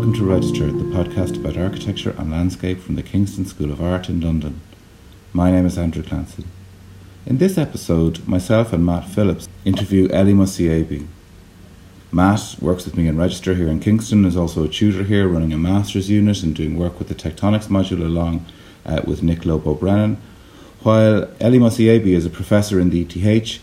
Welcome to Register, the podcast about architecture and landscape from the Kingston School of Art in London. My name is Andrew Clancy. In this episode, myself and Matt Phillips interview Elli Mosayebi. Matt works with me in Register here in Kingston, is also a tutor here, running a master's unit and doing work with the tectonics module along with Nick Lobo-Brennan, while Elli Mosayebi is a professor in the ETH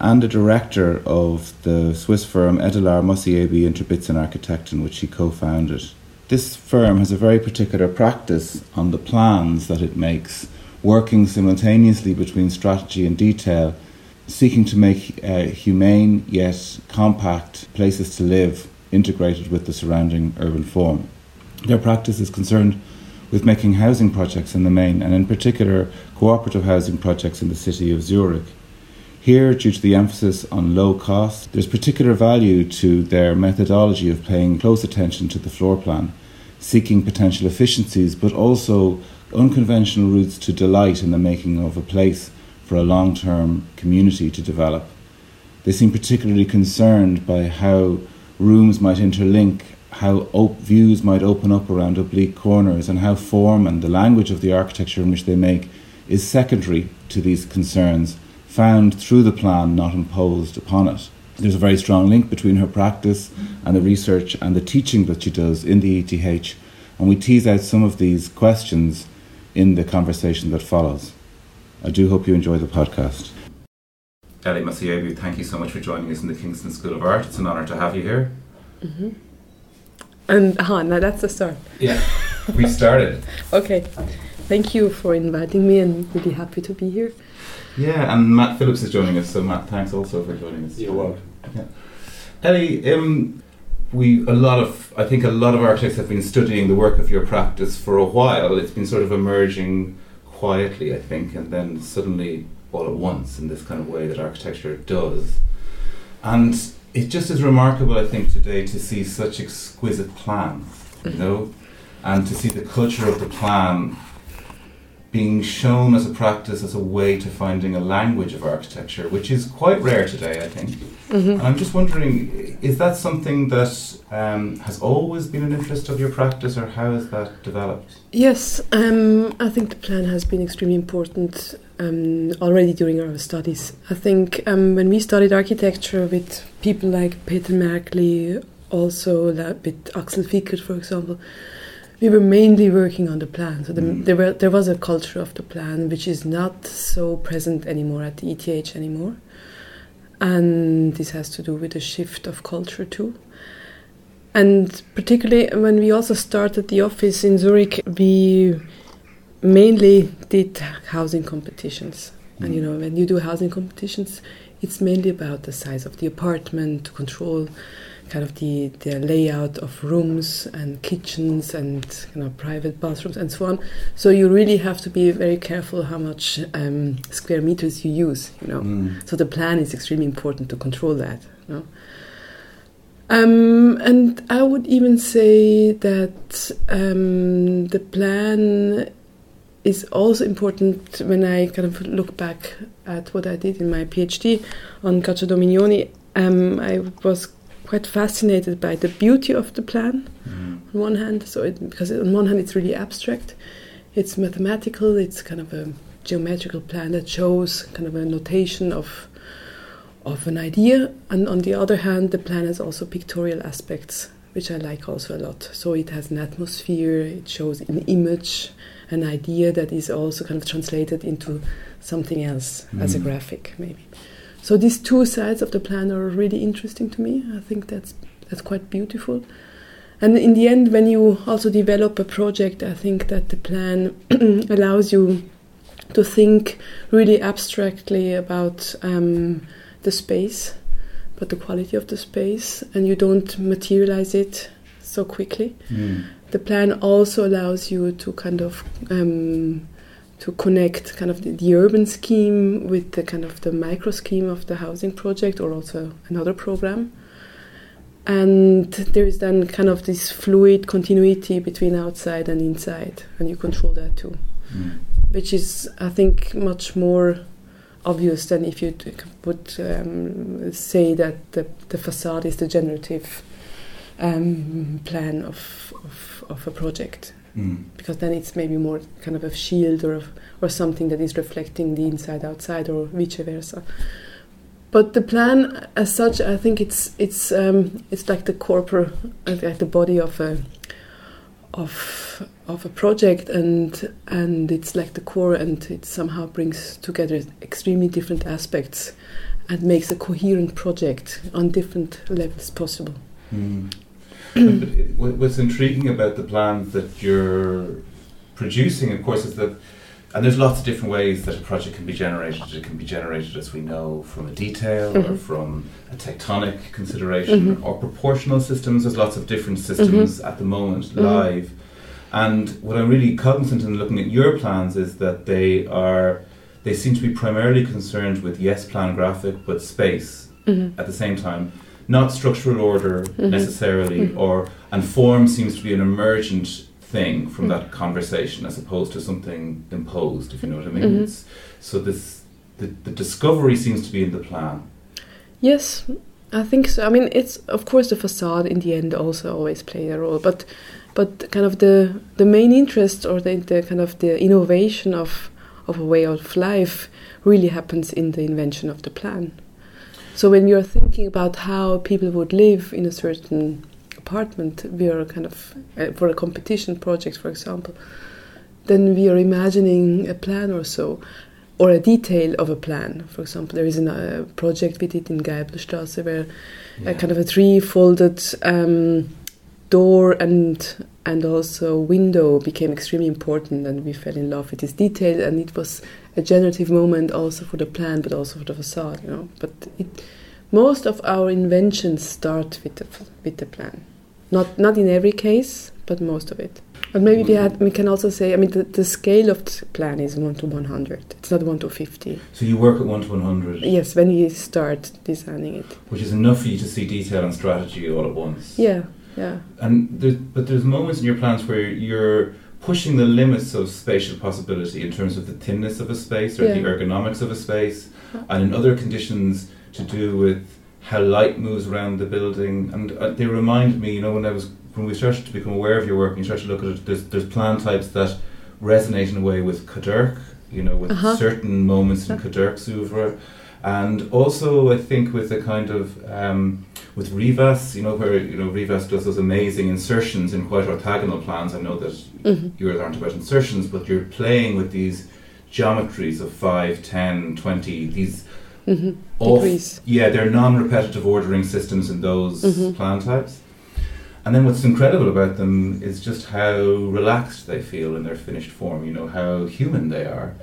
and a director of the Swiss firm Edelaar Mussie AB Interbitzen Architecten, which she co-founded. This firm has a very particular practice on the plans that it makes, working simultaneously between strategy and detail, seeking to make humane yet compact places to live integrated with the surrounding urban form. Their practice is concerned with making housing projects in the main, and in particular cooperative housing projects in the city of Zurich. Here, due to the emphasis on low cost, there's particular value to their methodology of paying close attention to the floor plan, seeking potential efficiencies, but also unconventional routes to delight in the making of a place for a long-term community to develop. They seem particularly concerned by how rooms might interlink, how views might open up around oblique corners, and how form and the language of the architecture in which they make is secondary to these concerns, found through the plan, not imposed upon it. There's a very strong link between her practice and the research and the teaching that she does in the ETH, and we tease out some of these questions in the conversation that follows. I do hope you enjoy the podcast. Elli Mosayebi, thank you so much for joining us in the Kingston School of Art. It's an honour to have you here. Mm-hmm. And now that's the start. Yeah, we started. Okay, thank you for inviting me, and really happy to be here. Yeah, and Matt Phillips is joining us, so Matt, thanks also for joining us. You're welcome. Yeah. Elli, I think a lot of architects have been studying the work of your practice for a while. It's been sort of emerging quietly, I think, and then suddenly all at once in this kind of way that architecture does. And it just is remarkable, I think, today to see such exquisite plans, you know, and to see the culture of the plan being shown as a practice, as a way to finding a language of architecture, which is quite rare today, I think. Mm-hmm. And I'm just wondering, is that something that has always been an interest of your practice, or how has that developed? Yes, I think the plan has been extremely important already during our studies. I think when we studied architecture with people like Peter Märkli, also with Axel Fickert, for example, we were mainly working on the plan, so there was a culture of the plan which is not so present anymore at the ETH anymore, and this has to do with the shift of culture too. And particularly when we also started the office in Zurich, we mainly did housing competitions, and you know, when you do housing competitions, it's mainly about the size of the apartment, to control kind of the layout of rooms and kitchens and, you know, private bathrooms and so on. So you really have to be very careful how much square meters you use, you know. So the plan is extremely important to control that, you know. And I would even say that the plan is also important when I kind of look back at what I did in my PhD on Caccia Dominioni. I was quite fascinated by the beauty of the plan on one hand, because on one hand it's really abstract, it's mathematical, it's kind of a geometrical plan that shows kind of a notation of an idea, and on the other hand the plan has also pictorial aspects which I like also a lot. So it has an atmosphere, it shows an image, an idea that is also kind of translated into something else as a graphic maybe. So these two sides of the plan are really interesting to me. I think that's quite beautiful. And in the end, when you also develop a project, I think that the plan allows you to think really abstractly about the space, but the quality of the space, and you don't materialize it so quickly. The plan also allows you to kind of to connect kind of the urban scheme with the kind of the micro scheme of the housing project, or also another program. And there is then kind of this fluid continuity between outside and inside, and you control that too, which is, I think, much more obvious than if you would say that the facade is the generative plan of a project, because then it's maybe more kind of a shield or something that is reflecting the inside outside or vice versa. But the plan, as such, I think it's like the corpora, like the body of a project, and it's like the core, and it somehow brings together extremely different aspects and makes a coherent project on different levels possible. What's intriguing about the plans that you're producing, of course, is that, and there's lots of different ways that a project can be generated. It can be generated, as we know, from a detail or from a tectonic consideration or proportional systems. There's lots of different systems at the moment live. And what I'm really cognizant in looking at your plans is that they seem to be primarily concerned with, yes, plan graphic, but space at the same time. Not structural order necessarily, and form seems to be an emergent thing from that conversation, as opposed to something imposed, if you know what I mean. So the discovery seems to be in the plan. Yes, I think so. I mean, it's of course the facade in the end also always plays a role, but kind of the main interest or the kind of the innovation of a way of life really happens in the invention of the plan. So when you're thinking about how people would live in a certain apartment, we are kind of for a competition project, for example, then we are imagining a plan or so, or a detail of a plan. For example, there is a project we did in Geiblerstrasse where a kind of a three-folded door and also window became extremely important, and we fell in love with this detail, and it was a generative moment also for the plan, but also for the facade, you know. But most of our inventions start with the plan. Not in every case, but most of it. And maybe we can also say, I mean, the scale of the plan is 1 to 100. It's not 1 to 50. So you work at 1 to 100? Yes, when you start designing it. Which is enough for you to see detail and strategy all at once. Yeah, yeah. And there's moments in your plans where you're pushing the limits of spatial possibility in terms of the thinness of a space or the ergonomics of a space, and in other conditions to do with how light moves around the building. And they remind me, you know, when we started to become aware of your work and you start to look at it, there's plan types that resonate in a way with Kaderk, you know, with certain moments in Kaderk's oeuvre. And also, I think, with a kind of, with Rivas, you know, where Rivas does those amazing insertions in quite orthogonal plans. I know that yours aren't about insertions, but you're playing with these geometries of 5, 10, 20, these degrees. Yeah, they're non-repetitive ordering systems in those plan types. And then what's incredible about them is just how relaxed they feel in their finished form, you know, how human they are.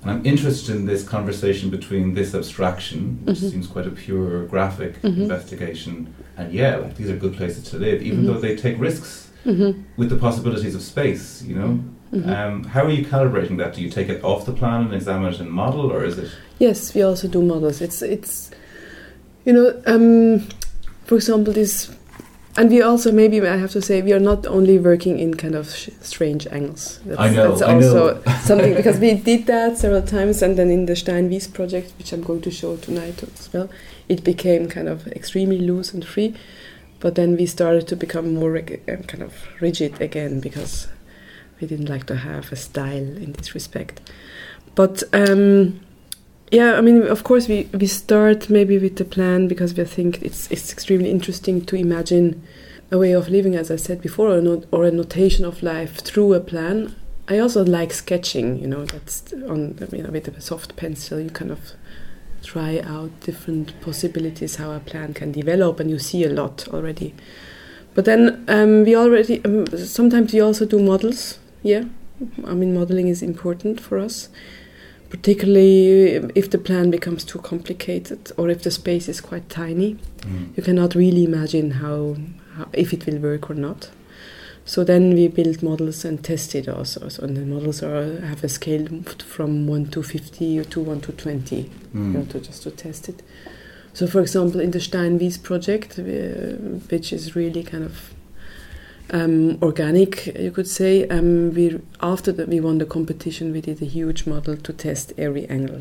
And I'm interested in this conversation between this abstraction, which seems quite a pure graphic investigation, and like, these are good places to live, even though they take risks with the possibilities of space, you know. How are you calibrating that? Do you take it off the plan and examine it in model, or is it? Yes, we also do models. It's you know, for example, this, and we also maybe I have to say we are not only working in kind of strange angles. That's also something, because we did that several times, and then in the Steinwies project, which I'm going to show tonight as well, it became kind of extremely loose and free, but then we started to become more kind of rigid again, because we didn't like to have a style in this respect. But I mean, of course, we start maybe with the plan because we think it's extremely interesting to imagine a way of living, as I said before, or a notation of life through a plan. I also like sketching, you know, that's with a soft pencil you kind of try out different possibilities how a plan can develop, and you see a lot already. But then sometimes we also do models. Yeah, I mean, modeling is important for us, particularly if the plan becomes too complicated or if the space is quite tiny. You cannot really imagine how if it will work or not. So then we build models and test it also. So, and the models have a scale from 1 to 50 or to 1 to 20, you know, just to test it. So, for example, in the Steinwies project, which is really kind of organic, you could say, we won the competition, we did a huge model to test every angle.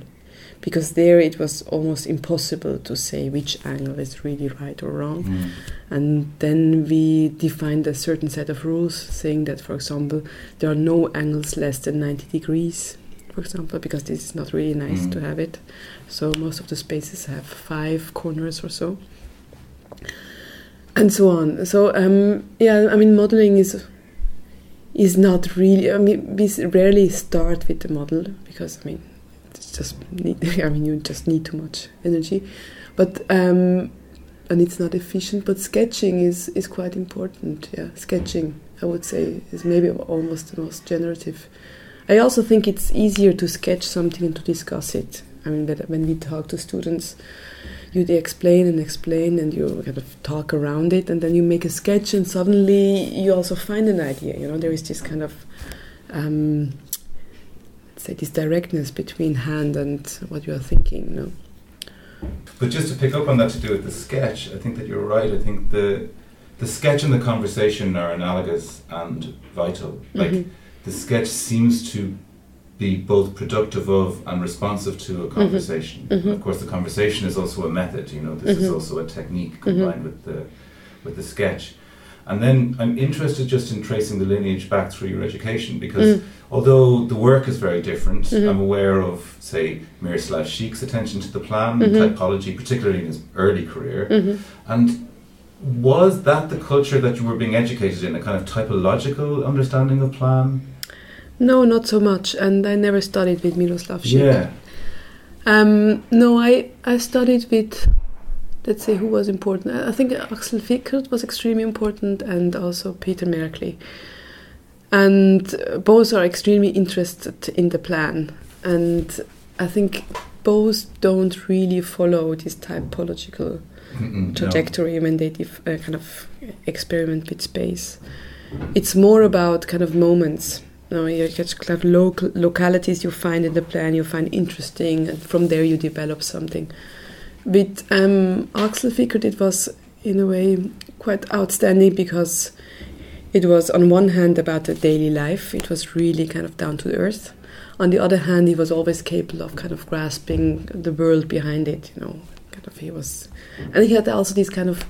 because there it was almost impossible to say which angle is really right or wrong. Mm. And then we defined a certain set of rules, saying that, for example, there are no angles less than 90 degrees, for example, because this is not really nice to have it. So most of the spaces have 5 corners or so. And so on. So, yeah, I mean, modeling is not really, I mean, we rarely start with the model because, I mean, it's just you just need too much energy. But, and it's not efficient, but sketching is quite important, yeah. Sketching, I would say, is maybe almost the most generative. I also think it's easier to sketch something and to discuss it. I mean, when we talk to students, you explain and you kind of talk around it, and then you make a sketch and suddenly you also find an idea. You know, there is this kind of, let's say, this directness between hand and what you are thinking, you know. But just to pick up on that, to do with the sketch, I think that you're right. I think the sketch and the conversation are analogous and vital. Like, the sketch seems to be both productive of and responsive to a conversation. Mm-hmm. Of course, the conversation is also a method, you know, this is also a technique combined with the sketch. And then I'm interested just in tracing the lineage back through your education, because although the work is very different, I'm aware of, say, Miroslav Schick's attention to the plan and typology, particularly in his early career. And was that the culture that you were being educated in, a kind of typological understanding of plan? No, not so much, and I never studied with Miroslav Schick. Yeah. No, I studied with, let's say, who was important. I think Axel Fickert was extremely important, and also Peter Märkli. And both are extremely interested in the plan, and I think both don't really follow this typological trajectory when they kind of experiment with space. It's more about kind of moments. No, you just have localities you find in the plan, you find interesting, and from there you develop something. With Axel Fickert, it was, in a way, quite outstanding because it was, on one hand, about the daily life. It was really kind of down to earth. On the other hand, he was always capable of kind of grasping the world behind it, you know. Kind of, he was, and he had also these kind of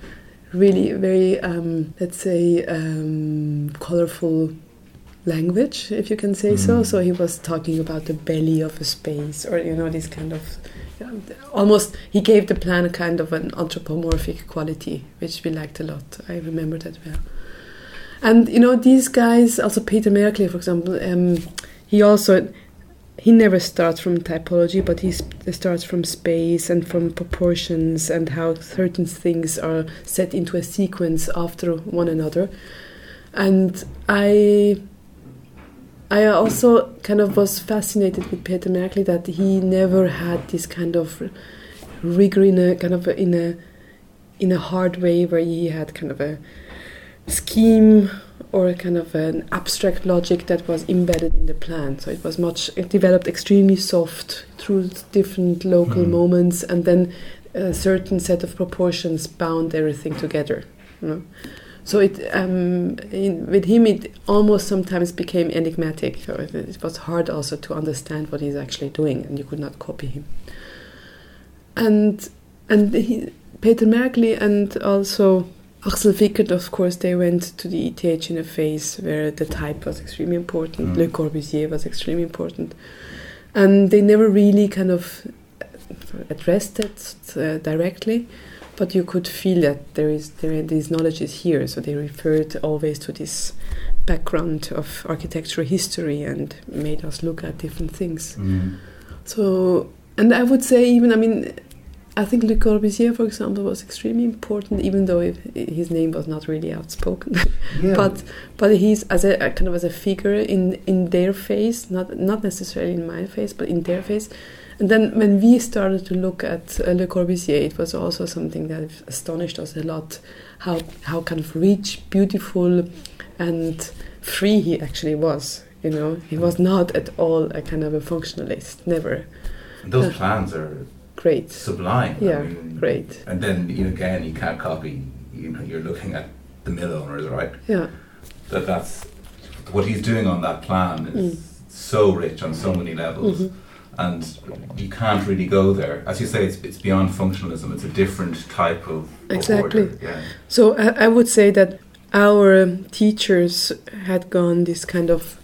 really very, let's say, colorful language, if you can say so. So he was talking about the belly of a space, or, you know, this kind of, almost, he gave the plan a kind of an anthropomorphic quality, which we liked a lot. I remember that well. And, you know, these guys, also Peter Märkli, for example, he never starts from typology, but he starts from space and from proportions and how certain things are set into a sequence after one another. And I also kind of was fascinated with Peter Märkli that he never had this kind of rigor in a hard way, where he had kind of a scheme or a kind of an abstract logic that was embedded in the plan. So it developed extremely soft through different local moments, and then a certain set of proportions bound everything together, you know? So with him, it almost sometimes became enigmatic. So it was hard also to understand what he's actually doing, and you could not copy him. And Peter Märkli and also Axel Fickert, of course, they went to the ETH in a phase where the type was extremely important. Le Corbusier was extremely important. And they never really kind of addressed it directly. But you could feel that this knowledge is here, so they referred always to this background of architectural history and made us look at different things. So, and I would say I think Le Corbusier, for example, was extremely important, even though his name was not really outspoken. Yeah. But he's as a figure in their phase, not necessarily in my phase, but in their phase. And then when we started to look at Le Corbusier, it was also something that astonished us a lot, how kind of rich, beautiful and free he actually was, you know. He was not at all a kind of a functionalist, never. And those plans are great. Sublime. Yeah, great. And then, you know, again, you can't copy, you know, you're looking at the mill owners, right? Yeah. That's what he's doing on that plan is so rich on so many levels. and you can't really go there. As you say, it's beyond functionalism. It's a different type of order. Yeah. So I would say that our teachers had gone this kind of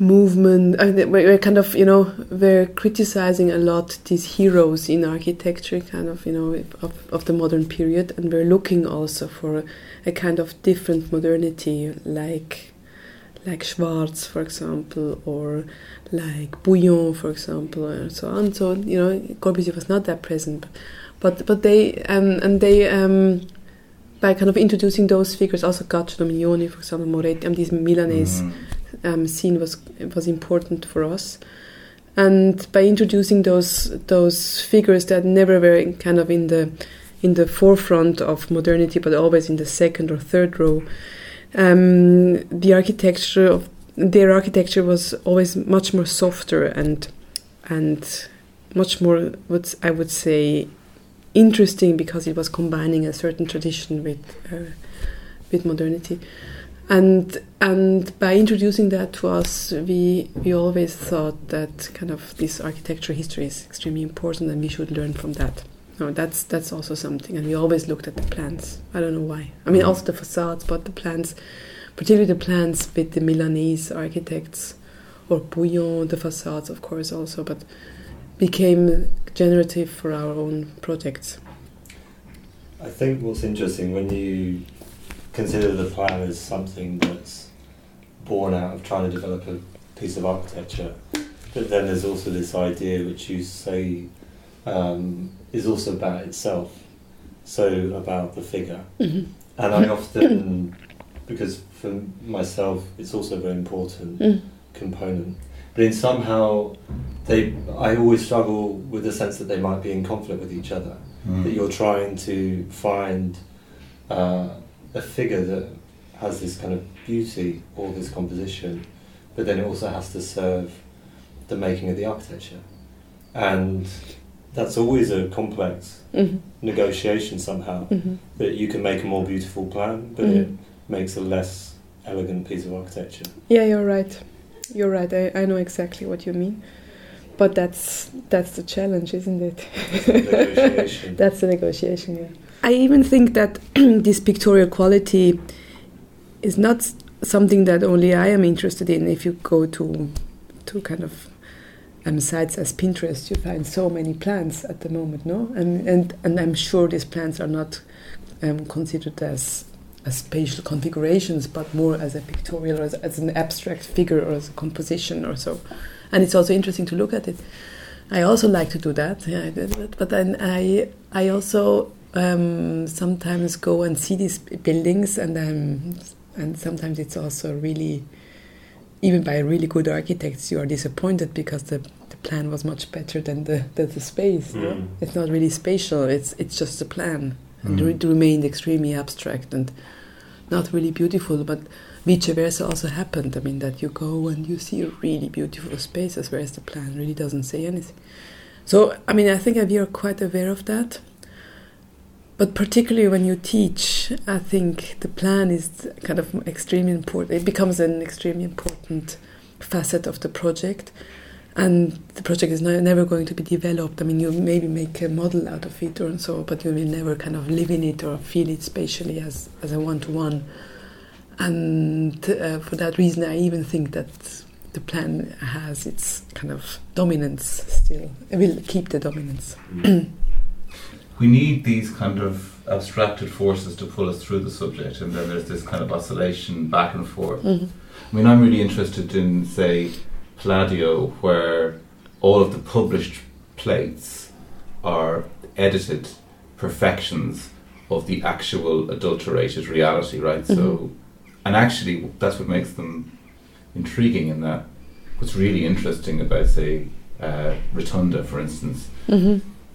movement. We're kind of, you know, we're criticizing a lot these heroes in architecture, kind of, you know, of the modern period, and we're looking also for a kind of different modernity, like Schwarz, for example, or like Pouillon, for example, and so on. So, you know, Corbusier was not that present, but they and they by kind of introducing those figures, also Caccia Dominioni, for example, Moretti, and this Milanese scene was important for us. And by introducing those figures that never were kind of in the forefront of modernity, but always in the second or third row, their architecture was always much more softer and much more, I would say, interesting, because it was combining a certain tradition with modernity. And by introducing that to us, we always thought that kind of this architectural history is extremely important, and we should learn from that. No, that's also something, and we always looked at the plans. I don't know why. I mean, also the facades, but the plans, particularly the plans with the Milanese architects, or Pouillon, the facades, of course, also, but became generative for our own projects. I think what's interesting, when you consider the plan as something that's born out of trying to develop a piece of architecture, but then there's also this idea which you say is also about itself, so about the figure. Mm-hmm. And I often, because for myself it's also a very important component, but in somehow I always struggle with the sense that they might be in conflict with each other, that you're trying to find a figure that has this kind of beauty or this composition, but then it also has to serve the making of the architecture. And that's always a complex negotiation somehow, that you can make a more beautiful plan, but it makes a less elegant piece of architecture. Yeah, you're right. I know exactly what you mean, but that's the challenge, isn't it? That's the negotiation. Yeah. I even think that this pictorial quality is not something that only I am interested in. If you go to kind of sites as Pinterest, you find so many plants at the moment, no? And I'm sure these plants are not considered as spatial configurations, but more as a pictorial, or as an abstract figure, or as a composition, or so. And it's also interesting to look at it. I also like to do that, yeah, but then I also sometimes go and see these buildings, and sometimes it's also really, even by really good architects, you are disappointed because the plan was much better than the space. Mm. No? It's not really spatial, it's just a plan. And it remained extremely abstract and not really beautiful, but vice versa also happened. I mean, that you go and you see really beautiful spaces, whereas the plan really doesn't say anything. So, I mean, I think we are quite aware of that. But particularly when you teach, I think the plan is kind of extremely important. It becomes an extremely important facet of the project. And the project is never going to be developed. I mean, you maybe make a model out of it or so, but you will never kind of live in it or feel it spatially as a one-to-one. And for that reason, I even think that the plan has its kind of dominance still. It will keep the dominance. We need these kind of abstracted forces to pull us through the subject, and then there's this kind of oscillation back and forth. Mm-hmm. I mean, I'm really interested in, say, Palladio, where all of the published plates are edited perfections of the actual adulterated reality, right? Mm-hmm. So, and actually, that's what makes them intriguing, in that what's really interesting about, say, Rotunda, for instance,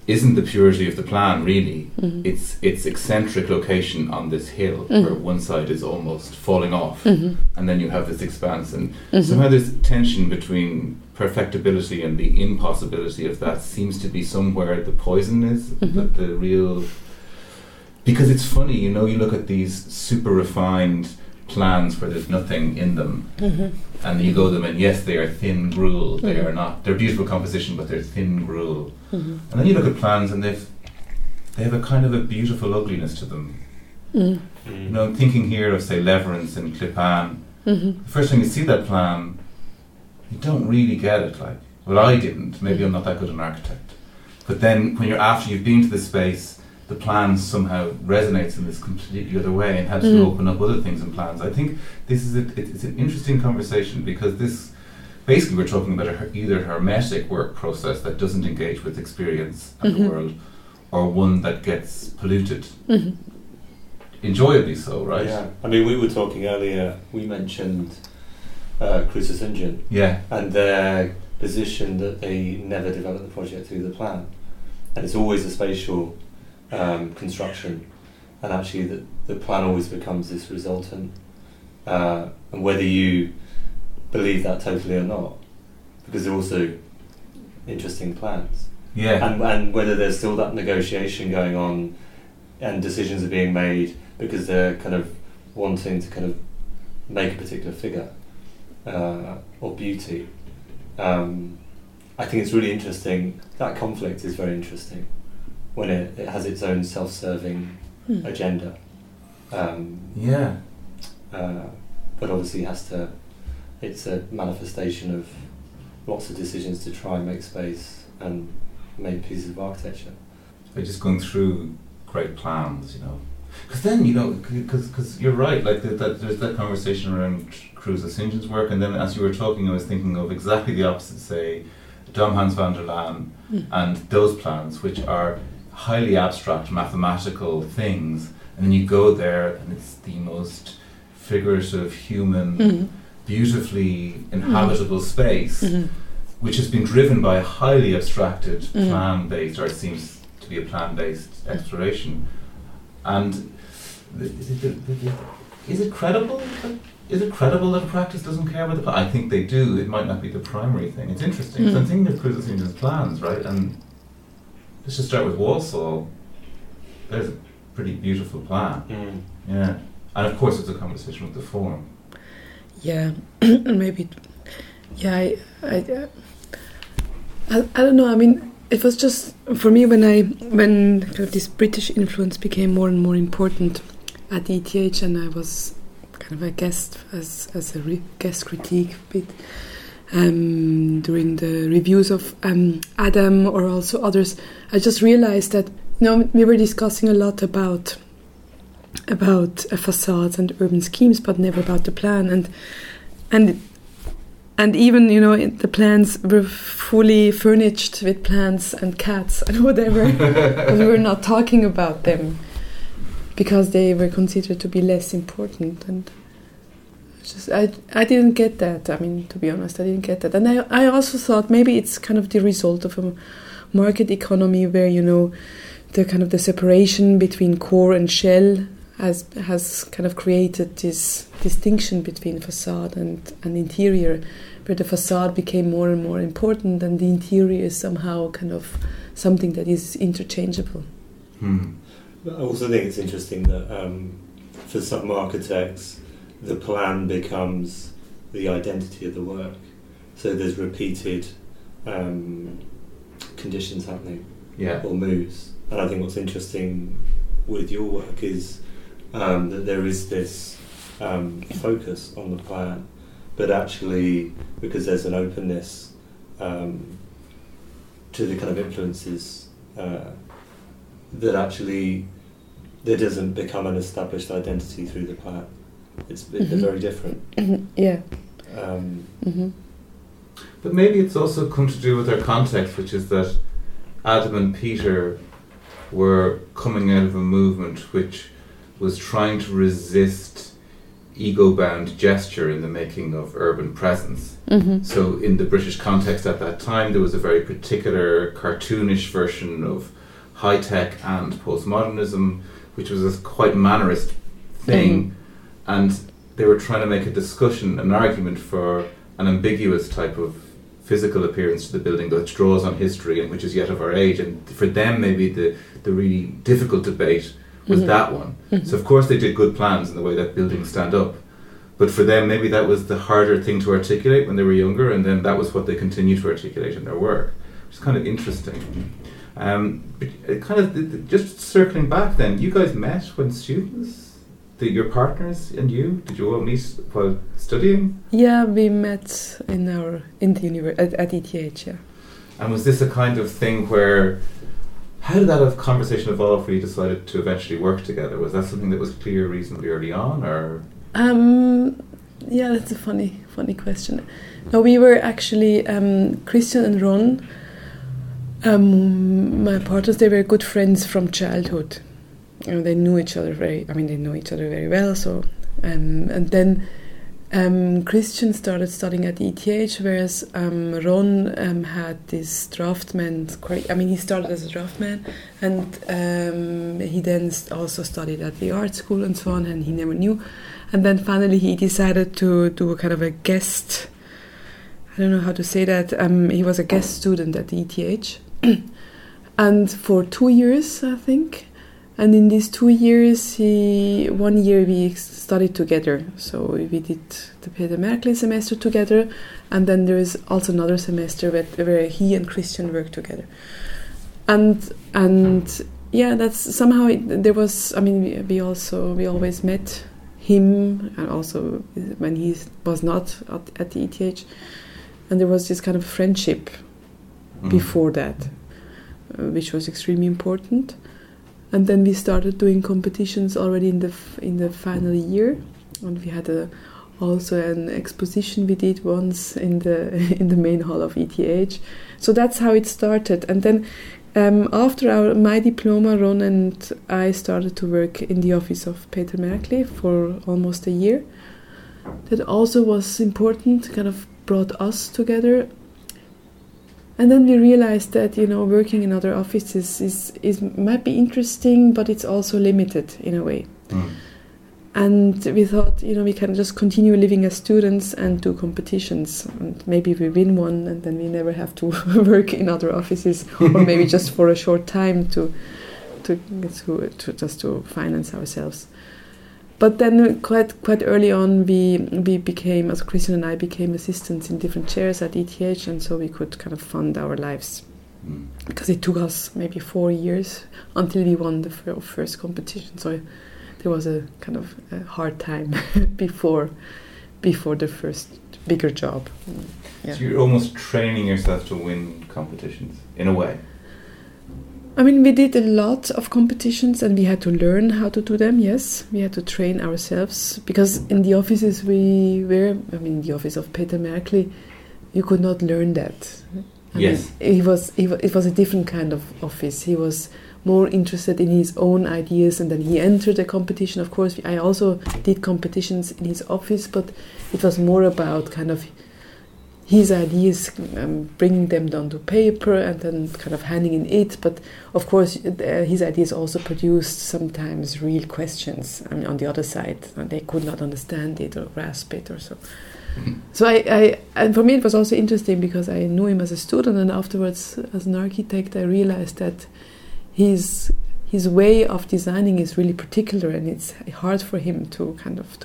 isn't the purity of the plan, really. It's eccentric location on this hill, where one side is almost falling off, and then you have this expanse, and somehow this tension between perfectibility and the impossibility of that seems to be somewhere the poison is, that the real... Because it's funny, you know, you look at these super refined plans where there's nothing in them, mm-hmm. and you go them and yes, they are thin gruel. Mm-hmm. They are not. They're beautiful composition, but they're thin gruel. Mm-hmm. And then you look at plans, and they have a kind of a beautiful ugliness to them. Mm. You know, I'm thinking here of say Leverance and Clipan. Mm-hmm. The first time you see that plan, you don't really get it. Like, well, I didn't. Maybe I'm not that good an architect. But then, when you're after you've been to the space, the plan somehow resonates in this completely other way and helps you open up other things in plans. I think this is it's an interesting conversation because this basically we're talking about either hermetic work process that doesn't engage with experience and the world, or one that gets polluted. Mm-hmm. Enjoyably so, right? Yeah. I mean, we were talking earlier, we mentioned Cruces Engine. Yeah. And their position that they never develop the project through the plan. And it's always a spatial construction. And actually, the plan always becomes this resultant. And whether you believe that totally or not, because they're also interesting plans. Yeah. And whether there's still that negotiation going on and decisions are being made because they're kind of wanting to kind of make a particular figure or beauty. I think it's really interesting. That conflict is very interesting when it has its own self-serving agenda. But obviously it's a manifestation of lots of decisions to try and make space and make pieces of architecture. They're just going through great plans, you know. Because then, you know, because you're right, like there's that conversation around Cruza St. John's work, and then as you were talking, I was thinking of exactly the opposite, say, Dom Hans van der Laan and those plans, which are highly abstract, mathematical things, and then you go there, and it's the most figurative, human, beautifully inhabitable space, which has been driven by a highly abstracted, plan-based, or it seems to be a plan-based exploration. And is it credible? Is it credible that practice doesn't care about the plan? I think they do. It might not be the primary thing. It's interesting. Mm-hmm. So I'm thinking of criticism as plans, right? And let's just start with Walsall. There's a pretty beautiful plan. Mm. Yeah. And of course it's a conversation with the form. Yeah. Maybe. Yeah, I don't know. I mean, it was just for me when kind of this British influence became more and more important at ETH, and I was kind of a guest as a guest critique bit during the reviews of Adam or also others. I just realized that, you know, we were discussing a lot about facades and urban schemes, but never about the plan and even, you know, the plans were fully furnished with plants and cats and whatever, but we were not talking about them because they were considered to be less important. And just I didn't get that. I mean, to be honest, I didn't get that. And I also thought maybe it's kind of the result of a market economy where, you know, the kind of the separation between core and shell has kind of created this distinction between facade and interior, where the facade became more and more important and the interior is somehow kind of something that is interchangeable. Mm. I also think it's interesting that for some architects the plan becomes the identity of the work, so there's repeated conditions happening or moves. And I think what's interesting with your work is that there is this focus on the plan, but actually because there's an openness to the kind of influences that actually there doesn't become an established identity through the plan. It's they're very different. Yeah. But maybe it's also come to do with their context, which is that Adam and Peter were coming out of a movement which was trying to resist ego-bound gesture in the making of urban presence. Mm-hmm. So in the British context at that time, there was a very particular cartoonish version of high-tech and postmodernism, which was a quite mannerist thing. Mm-hmm. And they were trying to make a discussion, an argument for an ambiguous type of physical appearance to the building that draws on history and which is yet of our age. And for them, maybe the really difficult debate was that one. So of course they did good plans in the way that buildings stand up, But for them, maybe that was the harder thing to articulate when they were younger, and then that was what they continued to articulate in their work, which is kind of interesting. Just circling back then, you guys met when students? Your partners and you? Did you all meet while studying? Yeah, we met at ETH, yeah. And was this a kind of thing where, how did that conversation evolve where you decided to eventually work together? Was that something that was clear reasonably early on, or...? Yeah, that's a funny question. No, we were actually, Christian and Ron, my partners, they were good friends from childhood. You know, they knew each other very well. So, and then Christian started studying at ETH, whereas Ron had this draftsman. He started as a draftsman, and he then also studied at the art school and so on, and he never knew. And then finally he decided to do a kind of a guest, I don't know how to say that, he was a guest student at ETH and for 2 years, I think. And in these 2 years, 1 year we studied together. So we did the Peter Märkli semester together, and then there is also another semester where he and Christian worked together. And yeah, that's somehow we always met him, and also when he was not at the ETH, and there was this kind of friendship before that, which was extremely important. And then we started doing competitions already in the final year, and we had also an exposition we did once in the main hall of ETH. So that's how it started. And then after my diploma, Ron and I started to work in the office of Peter Märkli for almost a year. That also was important, kind of brought us together. And then we realized that, you know, working in other offices is might be interesting, but it's also limited in a way. Mm. And we thought, you know, we can just continue living as students and do competitions, and maybe we win one, and then we never have to work in other offices, or maybe just for a short time to just to finance ourselves. But then quite early on, we became, as Christian and I became assistants in different chairs at ETH, and so we could kind of fund our lives. Mm. Because it took us maybe 4 years until we won the first competition. So there was a kind of a hard time before the first bigger job. Yeah. So you're almost training yourself to win competitions, in a way. I mean, we did a lot of competitions, and we had to learn how to do them, yes. We had to train ourselves, because in the offices in the office of Peter Märkli, you could not learn that. I mean, it was a different kind of office. He was more interested in his own ideas, and then he entered a competition. Of course, I also did competitions in his office, but it was more about kind of his ideas, bringing them down to paper and then kind of handing in it. But of course, his ideas also produced sometimes real questions on the other side, and they could not understand it or grasp it or so. So and for me it was also interesting because I knew him as a student, and afterwards as an architect I realized that his way of designing is really particular, and it's hard for him to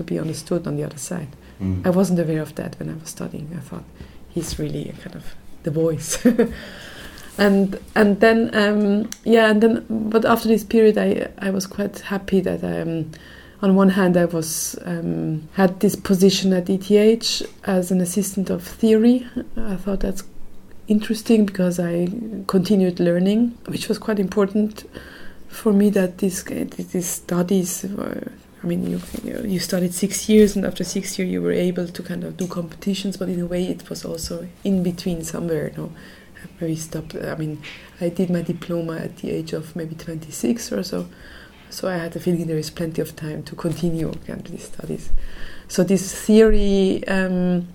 be understood on the other side. Mm. I wasn't aware of that when I was studying. I thought he's really kind of the voice. But after this period I was quite happy that on one hand, I was had this position at ETH as an assistant of theory. I thought that's interesting because I continued learning, which was quite important for me. That these studies were, you studied 6 years, and after 6 years you were able to kind of do competitions, but in a way it was also in between somewhere. No, I stopped. I mean, I did my diploma at the age of maybe 26 or so. So I had the feeling there is plenty of time to continue these studies. So this theory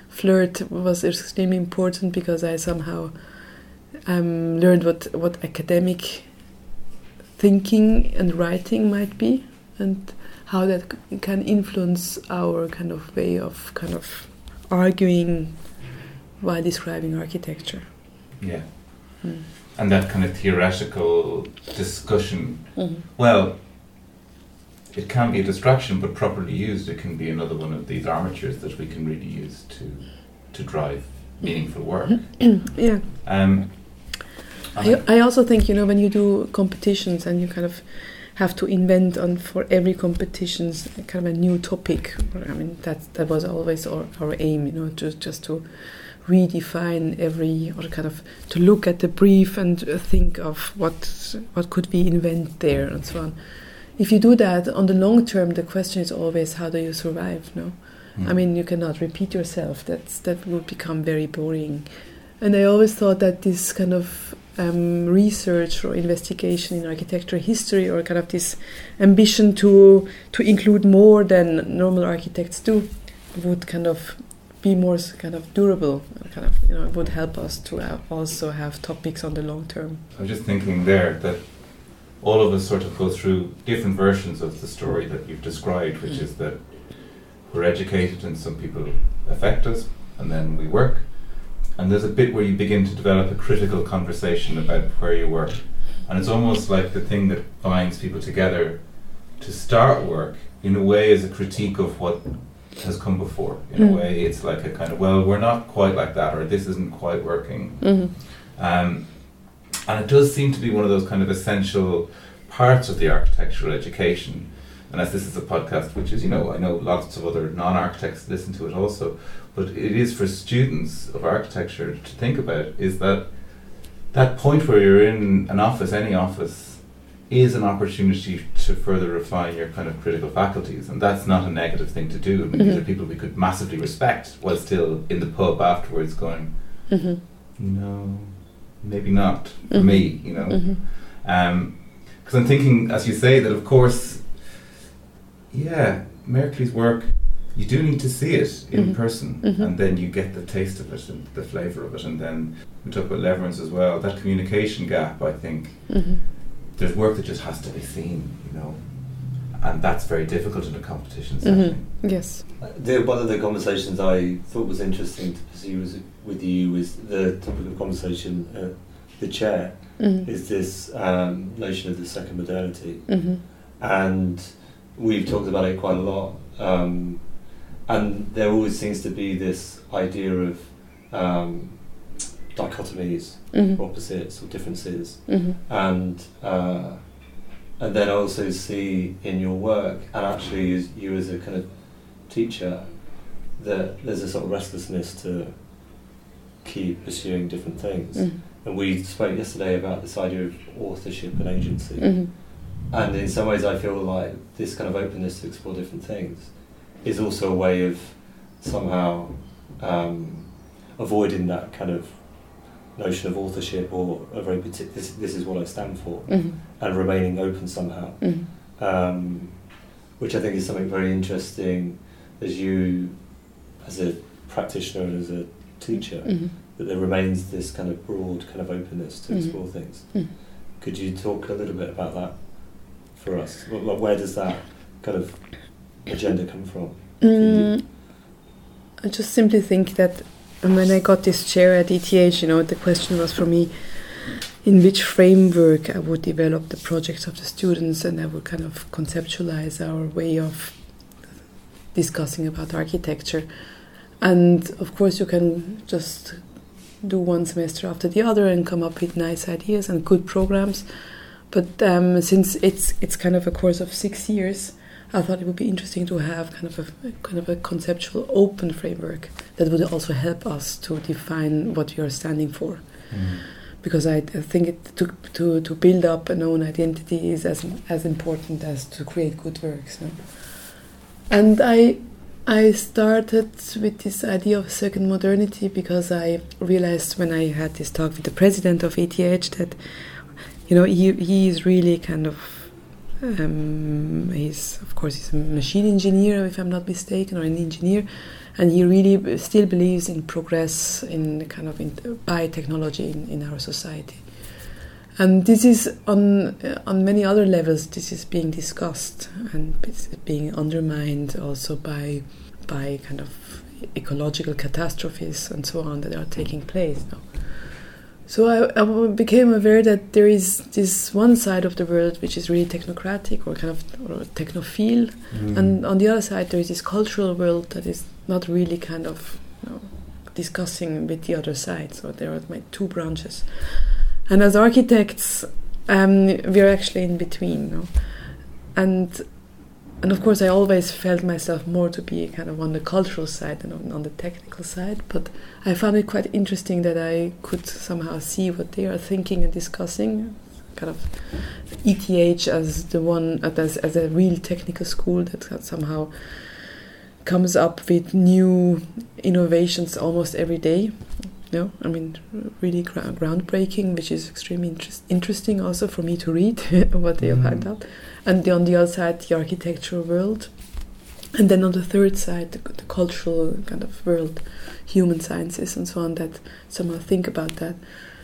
flirt was extremely important because I somehow learned what academic thinking and writing might be, and how that can influence our kind of way of kind of arguing while describing architecture. Yeah. Mm. And that kind of theoretical discussion. Mm-hmm. Well, it can be a distraction, but properly used, it can be another one of these armatures that we can really use to drive meaningful work. Yeah. I also think, you know, when you do competitions and you kind of have to invent on for every competitions kind of a new topic. I mean, that was always our aim, you know, just to redefine every, or kind of to look at the brief and think of what could we invent there and so on. If you do that on the long term, the question is always, how do you survive? No, I mean, you cannot repeat yourself. That will become very boring. And I always thought that this kind of research or investigation in architecture history, or kind of this ambition to include more than normal architects do, would kind of be more kind of durable. Kind of, you know, it would help us to also have topics on the long term. I'm just thinking there that all of us sort of go through different versions of the story that you've described, which is that we're educated and some people affect us, and then we work. And there's a bit where you begin to develop a critical conversation about where you work. And it's almost like the thing that binds people together to start work, in a way, is a critique of what has come before. In a way, it's like a kind of, well, we're not quite like that, or this isn't quite working. And it does seem to be one of those kind of essential parts of the architectural education. And as this is a podcast, which is, you know, I know lots of other non-architects listen to it also, but it is for students of architecture to think about, is that point where you're in an office, any office, is an opportunity to further refine your kind of critical faculties. And that's not a negative thing to do. I mean, these are people we could massively respect while still in the pub afterwards going, no, maybe not for me, you know. Because I'm thinking, as you say, that of course, yeah, Märkli's work, you do need to see it in person, and then you get the taste of it and the flavour of it. And then we talk about Leverance as well, that communication gap, I think. There's work that just has to be seen, you know, and that's very difficult in a competition setting. Yes. One of the conversations I thought was interesting to pursue with you was the topic of conversation, the chair, is this notion of the second modernity. And we've talked about it quite a lot. And there always seems to be this idea of dichotomies, opposites or differences, and then I also see in your work, and actually you as a kind of teacher, that there's a sort of restlessness to keep pursuing different things. And we spoke yesterday about this idea of authorship and agency, and in some ways I feel like this kind of openness to explore different things is also a way of somehow avoiding that kind of notion of authorship, or a very particular, this is what I stand for, and remaining open somehow, which I think is something very interesting as you, as a practitioner and as a teacher, that there remains this kind of broad kind of openness to explore things. Could you talk a little bit about that for us? Where does that kind of agenda come from? I just simply think that when I got this chair at ETH, you know, the question was for me in which framework I would develop the projects of the students, and I would kind of conceptualize our way of discussing about architecture. And of course you can just do one semester after the other and come up with nice ideas and good programs, but since it's kind of a course of 6 years, I thought it would be interesting to have kind of a conceptual open framework that would also help us to define what we are standing for. Because I think to build up an own identity is as important as to create good works. No? And I started with this idea of second modernity because I realized when I had this talk with the president of ETH that, you know, he is really kind of, he's a machine engineer, if I'm not mistaken, or an engineer, and he really still believes in progress, in kind of in biotechnology in our society. And this is on many other levels. This is being discussed and it's being undermined also by kind of ecological catastrophes and so on that are taking place now. So I became aware that there is this one side of the world which is really technocratic or kind of or technophile, and on the other side there is this cultural world that is not really kind of, you know, discussing with the other side. So there are my two branches, and as architects, we are actually in between, you know? And of course I always felt myself more to be kind of on the cultural side than on the technical side, but I found it quite interesting that I could somehow see what they are thinking and discussing, kind of ETH as the one, as a real technical school that somehow comes up with new innovations almost every day. No, I mean, really groundbreaking, which is extremely interesting also for me to read what they have had up. And on the other side, the architectural world. And then on the third side, the cultural kind of world, human sciences and so on, that somehow think about that.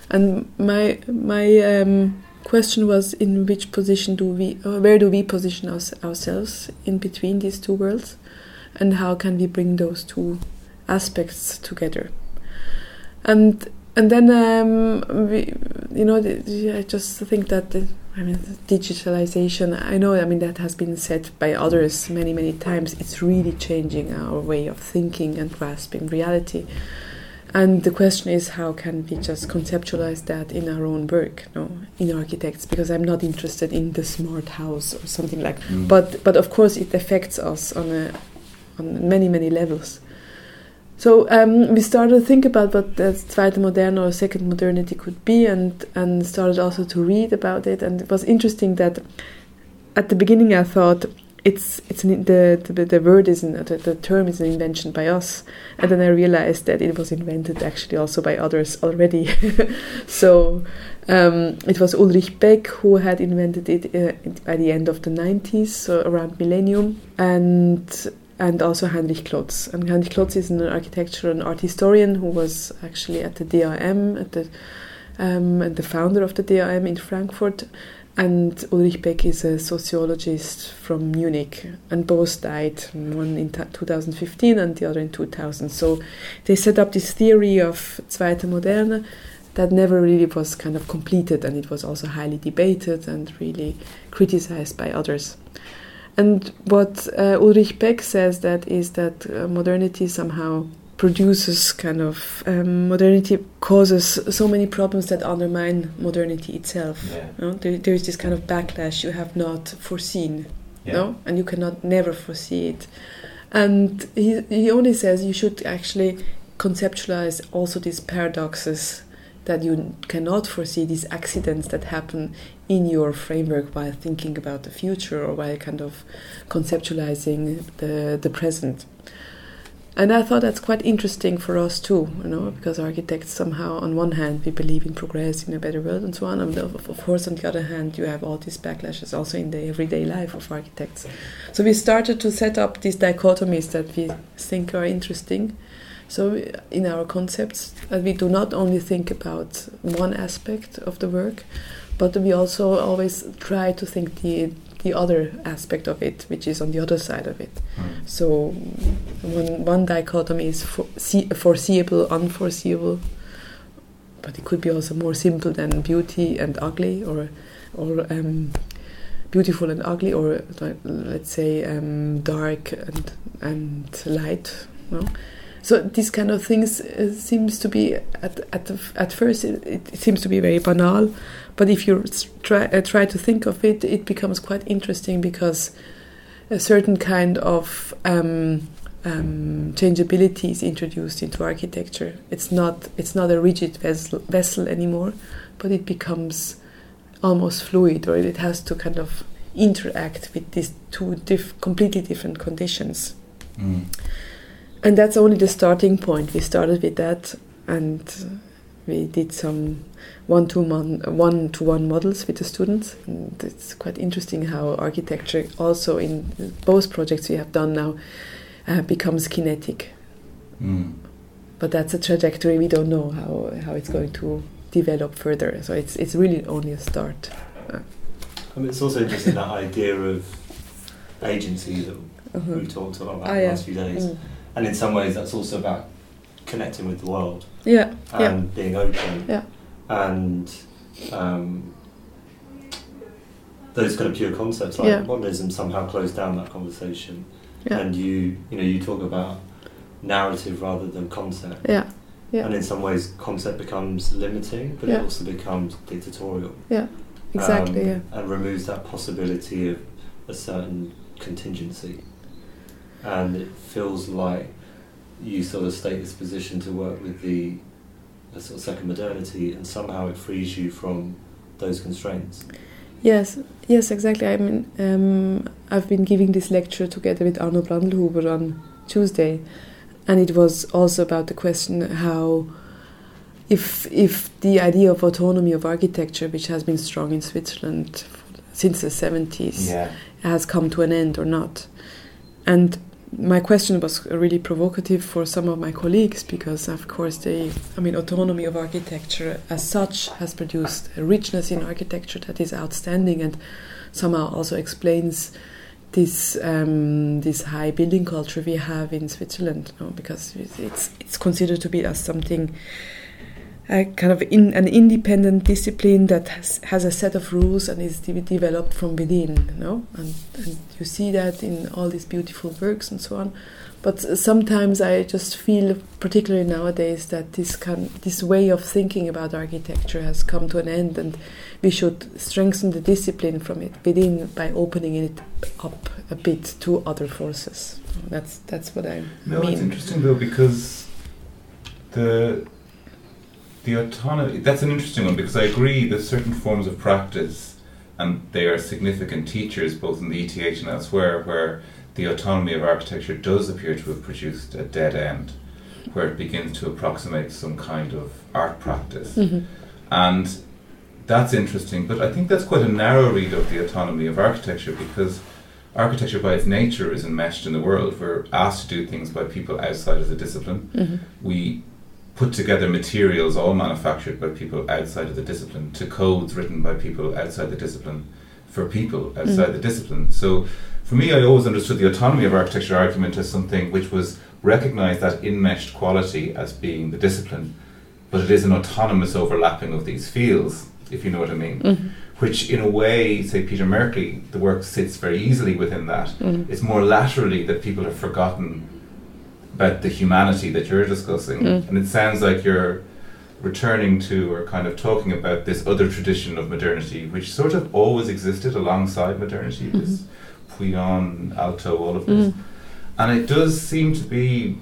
And my question was, in which position where do we position ourselves in between these two worlds? And how can we bring those two aspects together? And then I just think that digitalization. That has been said by others many times. It's really changing our way of thinking and grasping reality. And the question is, how can we just conceptualize that in our own work, in architects? Because I'm not interested in the smart house or something like. But of course it affects us on many levels. So we started to think about what the Zweite Moderne or Second Modernity could be, and started also to read about it. And it was interesting that at the beginning I thought the word isn't, the term is an invention by us, and then I realized that it was invented actually also by others already. So it was Ulrich Beck who had invented it by the end of the 90s, so around millennium, and also Heinrich Klotz. And Heinrich Klotz is an architecture and art historian who was actually at the DRM, and the founder of the DRM in Frankfurt. And Ulrich Beck is a sociologist from Munich. And both died, one in 2015 and the other in 2000. So they set up this theory of Zweite Moderne that never really was kind of completed. And it was also highly debated and really criticized by others. And what Ulrich Beck says is that modernity somehow produces kind of... modernity causes so many problems that undermine modernity itself. Yeah. No? There is this kind of backlash you have not foreseen, and you cannot never foresee it. And he only says you should actually conceptualize also these paradoxes that you cannot foresee, these accidents that happen in your framework while thinking about the future or while kind of conceptualizing the present. And I thought that's quite interesting for us too, because architects somehow, on one hand, we believe in progress, in a better world and so on. And of course, on the other hand, you have all these backlashes also in the everyday life of architects. So we started to set up these dichotomies that we think are interesting. So in our concepts, that we do not only think about one aspect of the work, but we also always try to think the other aspect of it, which is on the other side of it. So one dichotomy is foreseeable, unforeseeable, but it could be also more simple than beauty and ugly, or beautiful and ugly, or let's say dark and light. So these kind of things seems to be at first it seems to be very banal, but if you try to think of it, it becomes quite interesting because a certain kind of changeability is introduced into architecture. It's not a rigid vessel anymore, but it becomes almost fluid, or it has to kind of interact with these two completely different conditions. And that's only the starting point. We started with that, and we did some one-to-one models with the students. And it's quite interesting how architecture, also in both projects we have done now, becomes kinetic. But that's a trajectory we don't know how it's going to develop further. So it's really only a start. It's also just in that idea of agency that we talked a lot about the last few days. And in some ways, that's also about connecting with the world and being open. Yeah. and those kind of pure concepts like modernism somehow closed down that conversation. Yeah. And you talk about narrative rather than concept. Yeah. Yeah. And in some ways, concept becomes limiting, but it also becomes dictatorial. Yeah, exactly. And removes that possibility of a certain contingency. And it feels like you sort of state this position to work with the sort of second modernity, and somehow it frees you from those constraints. Yes, exactly. I mean, I've been giving this lecture together with Arno Brandlhuber on Tuesday. And it was also about the question how, if the idea of autonomy of architecture, which has been strong in Switzerland since the 70s, has come to an end or not. And my question was really provocative for some of my colleagues because, of course, autonomy of architecture as such has produced a richness in architecture that is outstanding and somehow also explains this high building culture we have in Switzerland, because it's considered to be as something kind of an independent discipline that has a set of rules and is developed from within, and you see that in all these beautiful works and so on. But sometimes I just feel, particularly nowadays, that this way of thinking about architecture has come to an end, and we should strengthen the discipline from it within by opening it up a bit to other forces. That's what I mean. No, it's interesting though, because the autonomy, that's an interesting one, because I agree there's certain forms of practice, and they are significant teachers both in the ETH and elsewhere, where the autonomy of architecture does appear to have produced a dead end, where it begins to approximate some kind of art practice. Mm-hmm. And that's interesting, but I think that's quite a narrow read of the autonomy of architecture, because architecture by its nature is enmeshed in the world. We're asked to do things by people outside of the discipline. Mm-hmm. We put together materials all manufactured by people outside of the discipline, to codes written by people outside the discipline, for people outside the discipline. So for me, I always understood the autonomy of architecture argument as something which was recognized that enmeshed quality as being the discipline, but it is an autonomous overlapping of these fields, if you know what I mean. Mm-hmm. Which in a way, say Peter Märkli, the work sits very easily within that. Mm-hmm. It's more laterally that people have forgotten about the humanity that you're discussing. Mm-hmm. And it sounds like you're returning to or kind of talking about this other tradition of modernity, which sort of always existed alongside modernity, mm-hmm. this Pouillon, Alto, all of this. Mm-hmm. And it does seem to be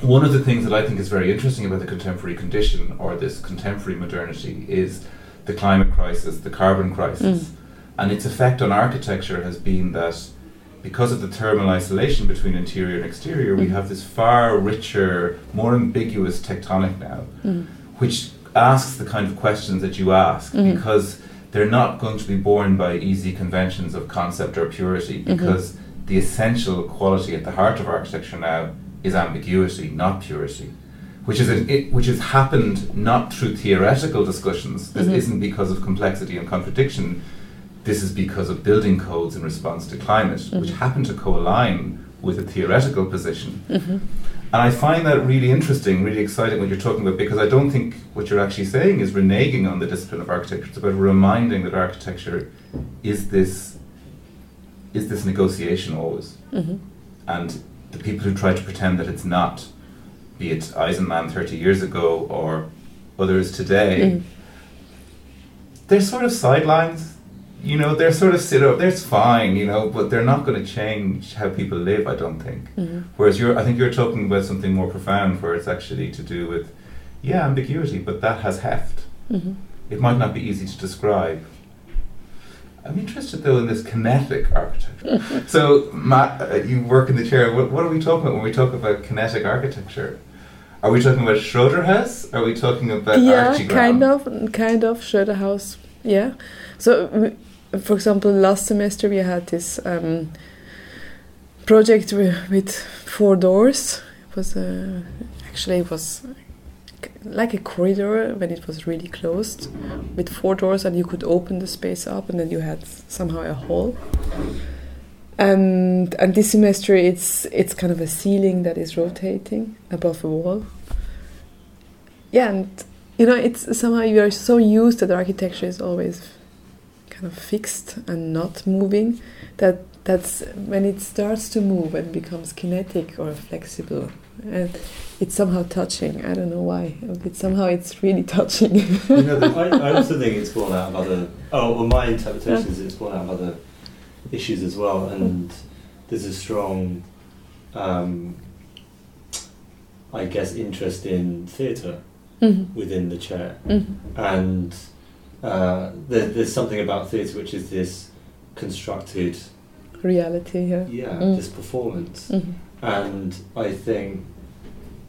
one of the things that I think is very interesting about the contemporary condition, or this contemporary modernity, is the climate crisis, the carbon crisis. Mm. And its effect on architecture has been that because of the thermal isolation between interior and exterior, we have this far richer, more ambiguous tectonic now, which asks the kind of questions that you ask, because they're not going to be borne by easy conventions of concept or purity, because the essential quality at the heart of architecture now is ambiguity, not purity, which has happened not through theoretical discussions. This isn't because of complexity and contradiction. This is because of building codes in response to climate, which happen to co-align with a theoretical position. Mm-hmm. And I find that really interesting, really exciting what you're talking about, because I don't think what you're actually saying is reneging on the discipline of architecture. It's about reminding that architecture is this negotiation always. Mm-hmm. And the people who try to pretend that it's not, be it Eisenman 30 years ago or others today, they're sort of sidelines. They're sort of sit up, that's fine, but they're not going to change how people live, I don't think. Mm-hmm. Whereas I think you're talking about something more profound, where it's actually to do with, ambiguity, but that has heft. Mm-hmm. It might not be easy to describe. I'm interested, though, in this kinetic architecture. So, Matt, you work in the chair. What are we talking about when we talk about kinetic architecture? Are we talking about Schroederhaus? Are we talking about Archigram? Kind of Schroederhaus, yeah. So, for example, last semester we had this project with four doors. It was like a corridor when it was really closed, with four doors, and you could open the space up, and then you had somehow a hall. And this semester it's kind of a ceiling that is rotating above a wall. Yeah, and you know, it's somehow you are so used that architecture is always kind of fixed and not moving, that that's when it starts to move and becomes kinetic or flexible, and it's somehow touching. I don't know why, but somehow it's really touching. You know, I also think it's born out of other, my interpretation is it's born out of other issues as well, and there's a strong, I guess, interest in theatre within the chair, and there's something about theatre which is this constructed reality, this performance, and I think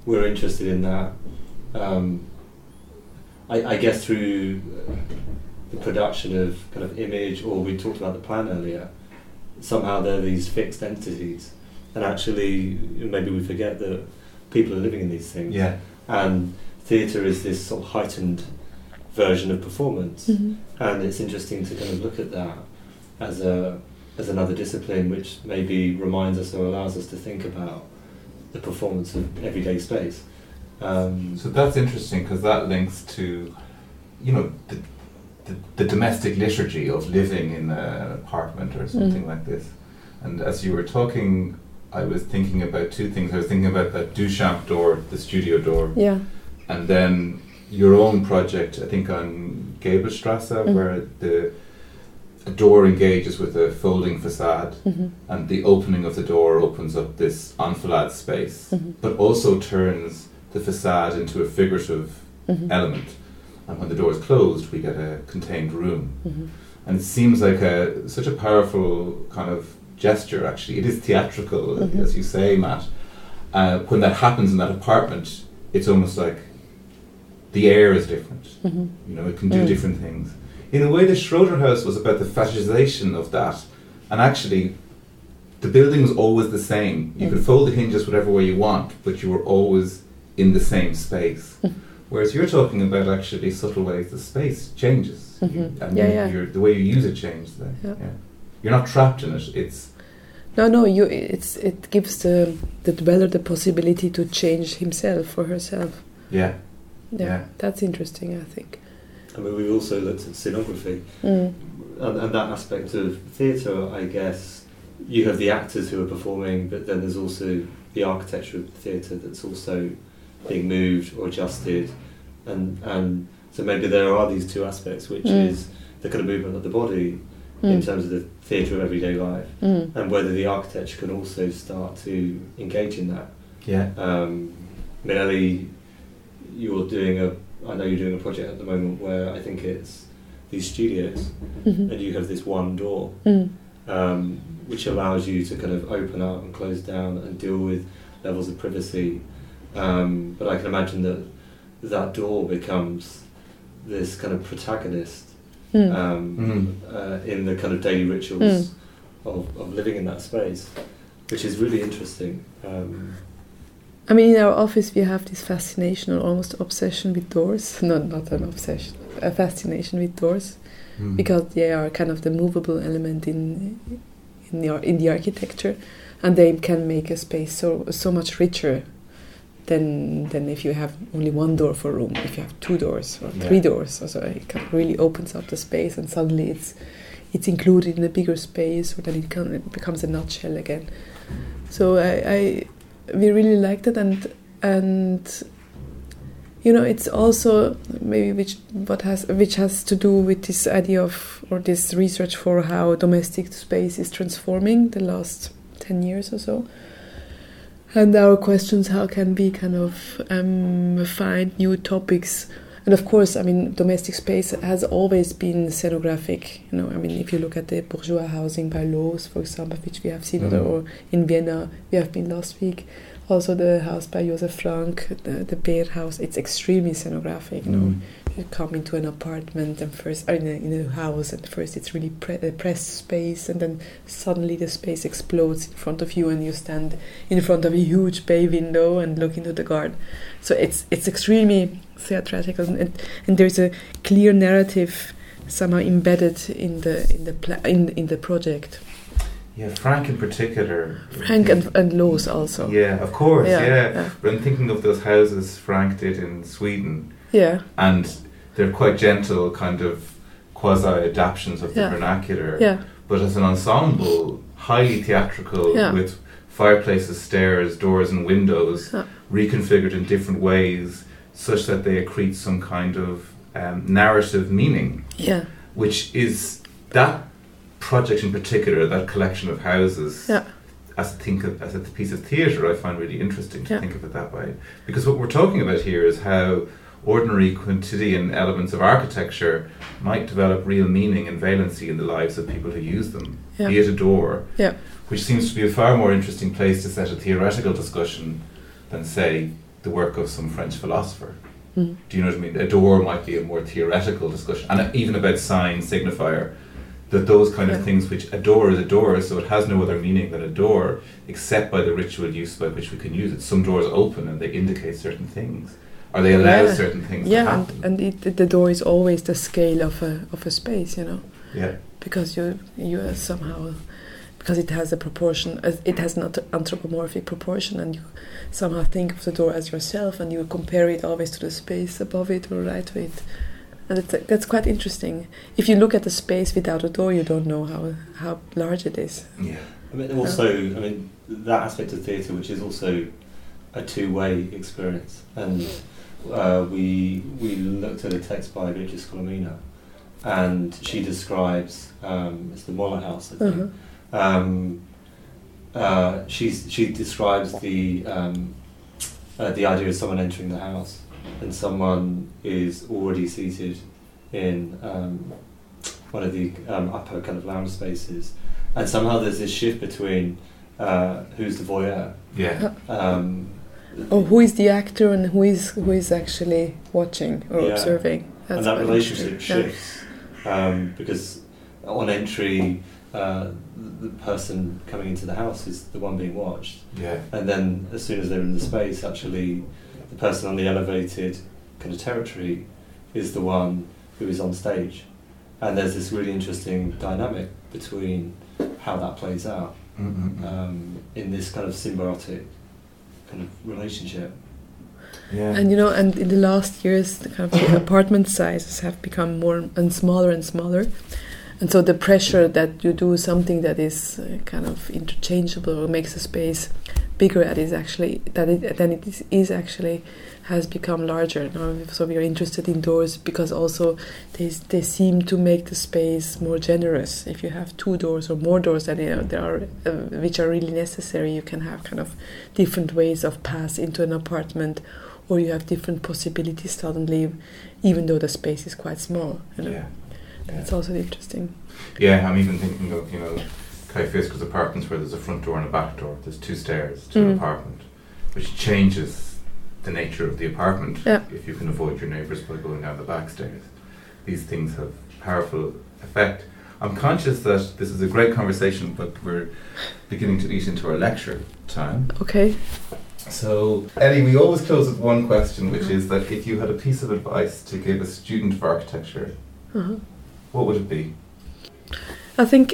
we're interested in that. I guess through the production of kind of image, or we talked about the plan earlier. Somehow they're these fixed entities, and actually maybe we forget that people are living in these things. Yeah, and theatre is this sort of heightened version of performance, and it's interesting to kind of look at that as a as another discipline, which maybe reminds us or allows us to think about the performance of everyday space. So that's interesting, because that links to, you know, the domestic liturgy of living in an apartment or something like this. And as you were talking, I was thinking about two things. I was thinking about that Duchamp door, the studio door, and then your own project, I think on Geiblerstrasse, where the door engages with a folding facade, and the opening of the door opens up this enfilade space, but also turns the facade into a figurative element. And when the door is closed, we get a contained room. And it seems like such a powerful kind of gesture, actually. It is theatrical, as you say, Matt. When that happens in that apartment, it's almost like the air is different. You know, it can do different things. In a way, the Schroederhaus was about the fetishization of that. And actually, the building was always the same. You could fold the hinges whatever way you want, but you were always in the same space. Whereas you're talking about actually subtle ways the space changes, the way you use it changes. You're not trapped in it. It's it gives the dweller the possibility to change himself or herself. That's interesting, I think. I mean, we've also looked at scenography, and that aspect of theatre. I guess you have the actors who are performing, but then there's also the architecture of theatre that's also being moved or adjusted, and so maybe there are these two aspects, which is the kind of movement of the body in terms of the theatre of everyday life, and whether the architecture can also start to engage in that. I mean, Ellie, you're doing a project at the moment where I think it's these studios, and you have this one door, which allows you to kind of open up and close down and deal with levels of privacy. But I can imagine that door becomes this kind of protagonist in the kind of daily rituals of living in that space, which is really interesting. I mean, in our office we have this fascination or almost obsession with doors. No, not an obsession, a fascination with doors, because they are kind of the movable element in the architecture, and they can make a space so much richer than if you have only one door for a room. If you have two doors or three doors, or so, it kind of really opens up the space, and suddenly it's included in a bigger space, or then it becomes a nutshell again. So we really liked it, and you know, it's also maybe which has to do with this idea of, or this research for, how domestic space is transforming the last 10 years or so. And our questions, how can we kind of find new topics? And of course, I mean, domestic space has always been scenographic. You know, I mean, if you look at the bourgeois housing by Loos, for example, which we have seen, or in Vienna, we have been last week. Also, the house by Josef Frank, the Bear house, it's extremely scenographic. You know, you come into an apartment and first, in a house, and first it's really pressed space, and then suddenly the space explodes in front of you, and you stand in front of a huge bay window and look into the garden. So it's extremely theatrical, and there's a clear narrative somehow embedded in the project. Yeah, Frank in particular. Frank and Loos also. Yeah, of course, yeah. But I'm thinking of those houses Frank did in Sweden, Yeah. And they're quite gentle kind of quasi-adaptions of the vernacular. Yeah. But as an ensemble, highly theatrical, with fireplaces, stairs, doors and windows, reconfigured in different ways such that they accrete some kind of narrative meaning. Yeah. Which is that project in particular, that collection of houses, as a piece of theatre, I find really interesting to think of it that way. Because what we're talking about here is how ordinary quotidian elements of architecture might develop real meaning and valency in the lives of people who use them, be it a door, which seems to be a far more interesting place to set a theoretical discussion than, say, the work of some French philosopher. Mm. Do you know what I mean? A door might be a more theoretical discussion, and even about sign, signifier, that those kind of things, which a door, so it has no other meaning than a door, except by the ritual use by which we can use it. Some doors open and they indicate certain things. Or they allow certain things to happen. Yeah, and the door is always the scale of a space, you know. Yeah. Because you are somehow... Because it has a proportion, it has an anthropomorphic proportion, and you somehow think of the door as yourself, and you compare it always to the space above it or right to it, and that's quite interesting. If you look at the space without a door, you don't know how large it is. Yeah, I mean, also, that aspect of theatre, which is also a two-way experience, and we looked at a text by Beatriz Colomina, and she describes it's the Moller House, I think. She describes the idea of someone entering the house, and someone is already seated in one of the upper kind of lounge spaces, and somehow there's this shift between who's the voyeur, or who is the actor and who is actually watching or observing. That's and that relationship shifts because on entry. The person coming into the house is the one being watched. Yeah. And then as soon as they're in the space, actually, the person on the elevated kind of territory is the one who is on stage. And there's this really interesting dynamic between how that plays out in this kind of symbiotic kind of relationship. Yeah. And and in the last years, the kind of apartment sizes have become more and smaller. And so the pressure that you do something that is kind of interchangeable or makes a space bigger than it is has become larger. No? So we are interested in doors because also they seem to make the space more generous. If you have two doors or more doors than there are, which are really necessary, you can have kind of different ways of pass into an apartment, or you have different possibilities suddenly, even though the space is quite small. Yeah. That's also interesting. Yeah, I'm even thinking of, Kai Fisker's apartments where there's a front door and a back door. There's two stairs to an apartment, which changes the nature of the apartment if you can avoid your neighbours by going down the back stairs. These things have powerful effect. I'm conscious that this is a great conversation, but we're beginning to eat into our lecture time. Okay. So, Elli, we always close with one question, which is that if you had a piece of advice to give a student of architecture... What would it be? I think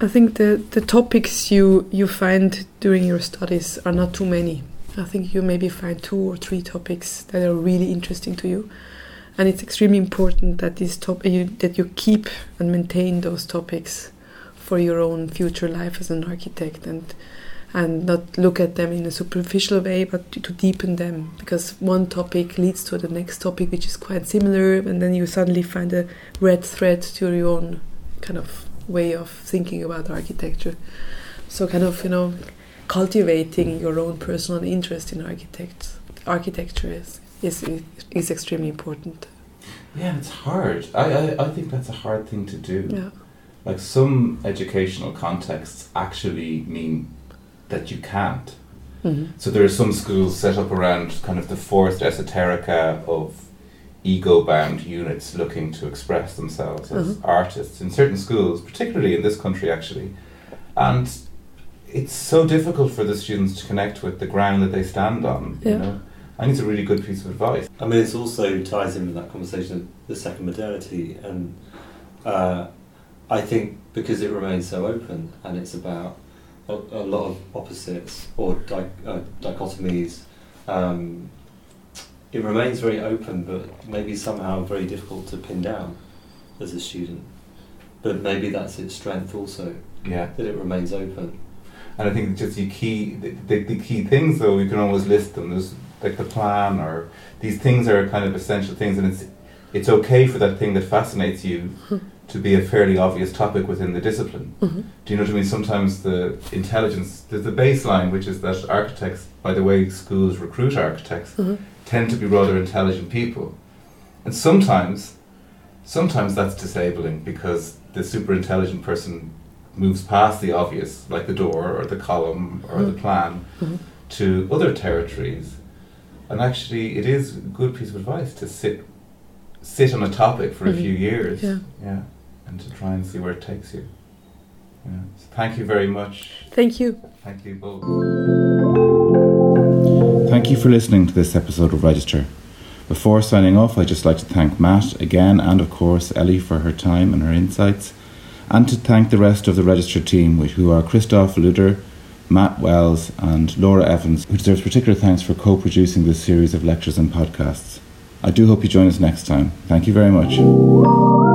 the topics you find during your studies are not too many. I think you maybe find 2 or 3 topics that are really interesting to you, and it's extremely important that you keep and maintain those topics for your own future life as an architect, and not look at them in a superficial way, but to deepen them, because one topic leads to the next topic, which is quite similar, and then you suddenly find a red thread to your own kind of way of thinking about architecture. So kind of, cultivating your own personal interest in architecture is extremely important. Yeah, it's hard. I think that's a hard thing to do. Yeah. Like some educational contexts actually mean that you can't. Mm-hmm. So there are some schools set up around kind of the forced esoterica of ego-bound units looking to express themselves as artists in certain schools, particularly in this country actually. And it's so difficult for the students to connect with the ground that they stand on. Yeah. And it's a really good piece of advice. I mean, it also ties in with that conversation of the second modernity, and I think because it remains so open and it's about a lot of opposites or dichotomies it remains very open, but maybe somehow very difficult to pin down as a student. But maybe that's its strength also, yeah, that it remains open. And I think just the key things, though, you can always list them. There's like the plan, or these things are kind of essential things, and it's okay for that thing that fascinates you to be a fairly obvious topic within the discipline. Mm-hmm. Do you know what I mean? Sometimes the intelligence, there's the baseline, which is that architects, by the way schools recruit architects, tend to be rather intelligent people. And sometimes that's disabling, because the super intelligent person moves past the obvious, like the door or the column or the plan, to other territories. And actually, it is a good piece of advice to sit on a topic for a few years. Yeah. And to try and see where it takes you. Yeah. So thank you very much. Thank you. Thank you both. Thank you for listening to this episode of Register. Before signing off, I'd just like to thank Matt again, and of course Ellie for her time and her insights, and to thank the rest of the Register team, who are Christoph Luder, Matt Wells and Laura Evans, who deserves particular thanks for co-producing this series of lectures and podcasts. I do hope you join us next time. Thank you very much.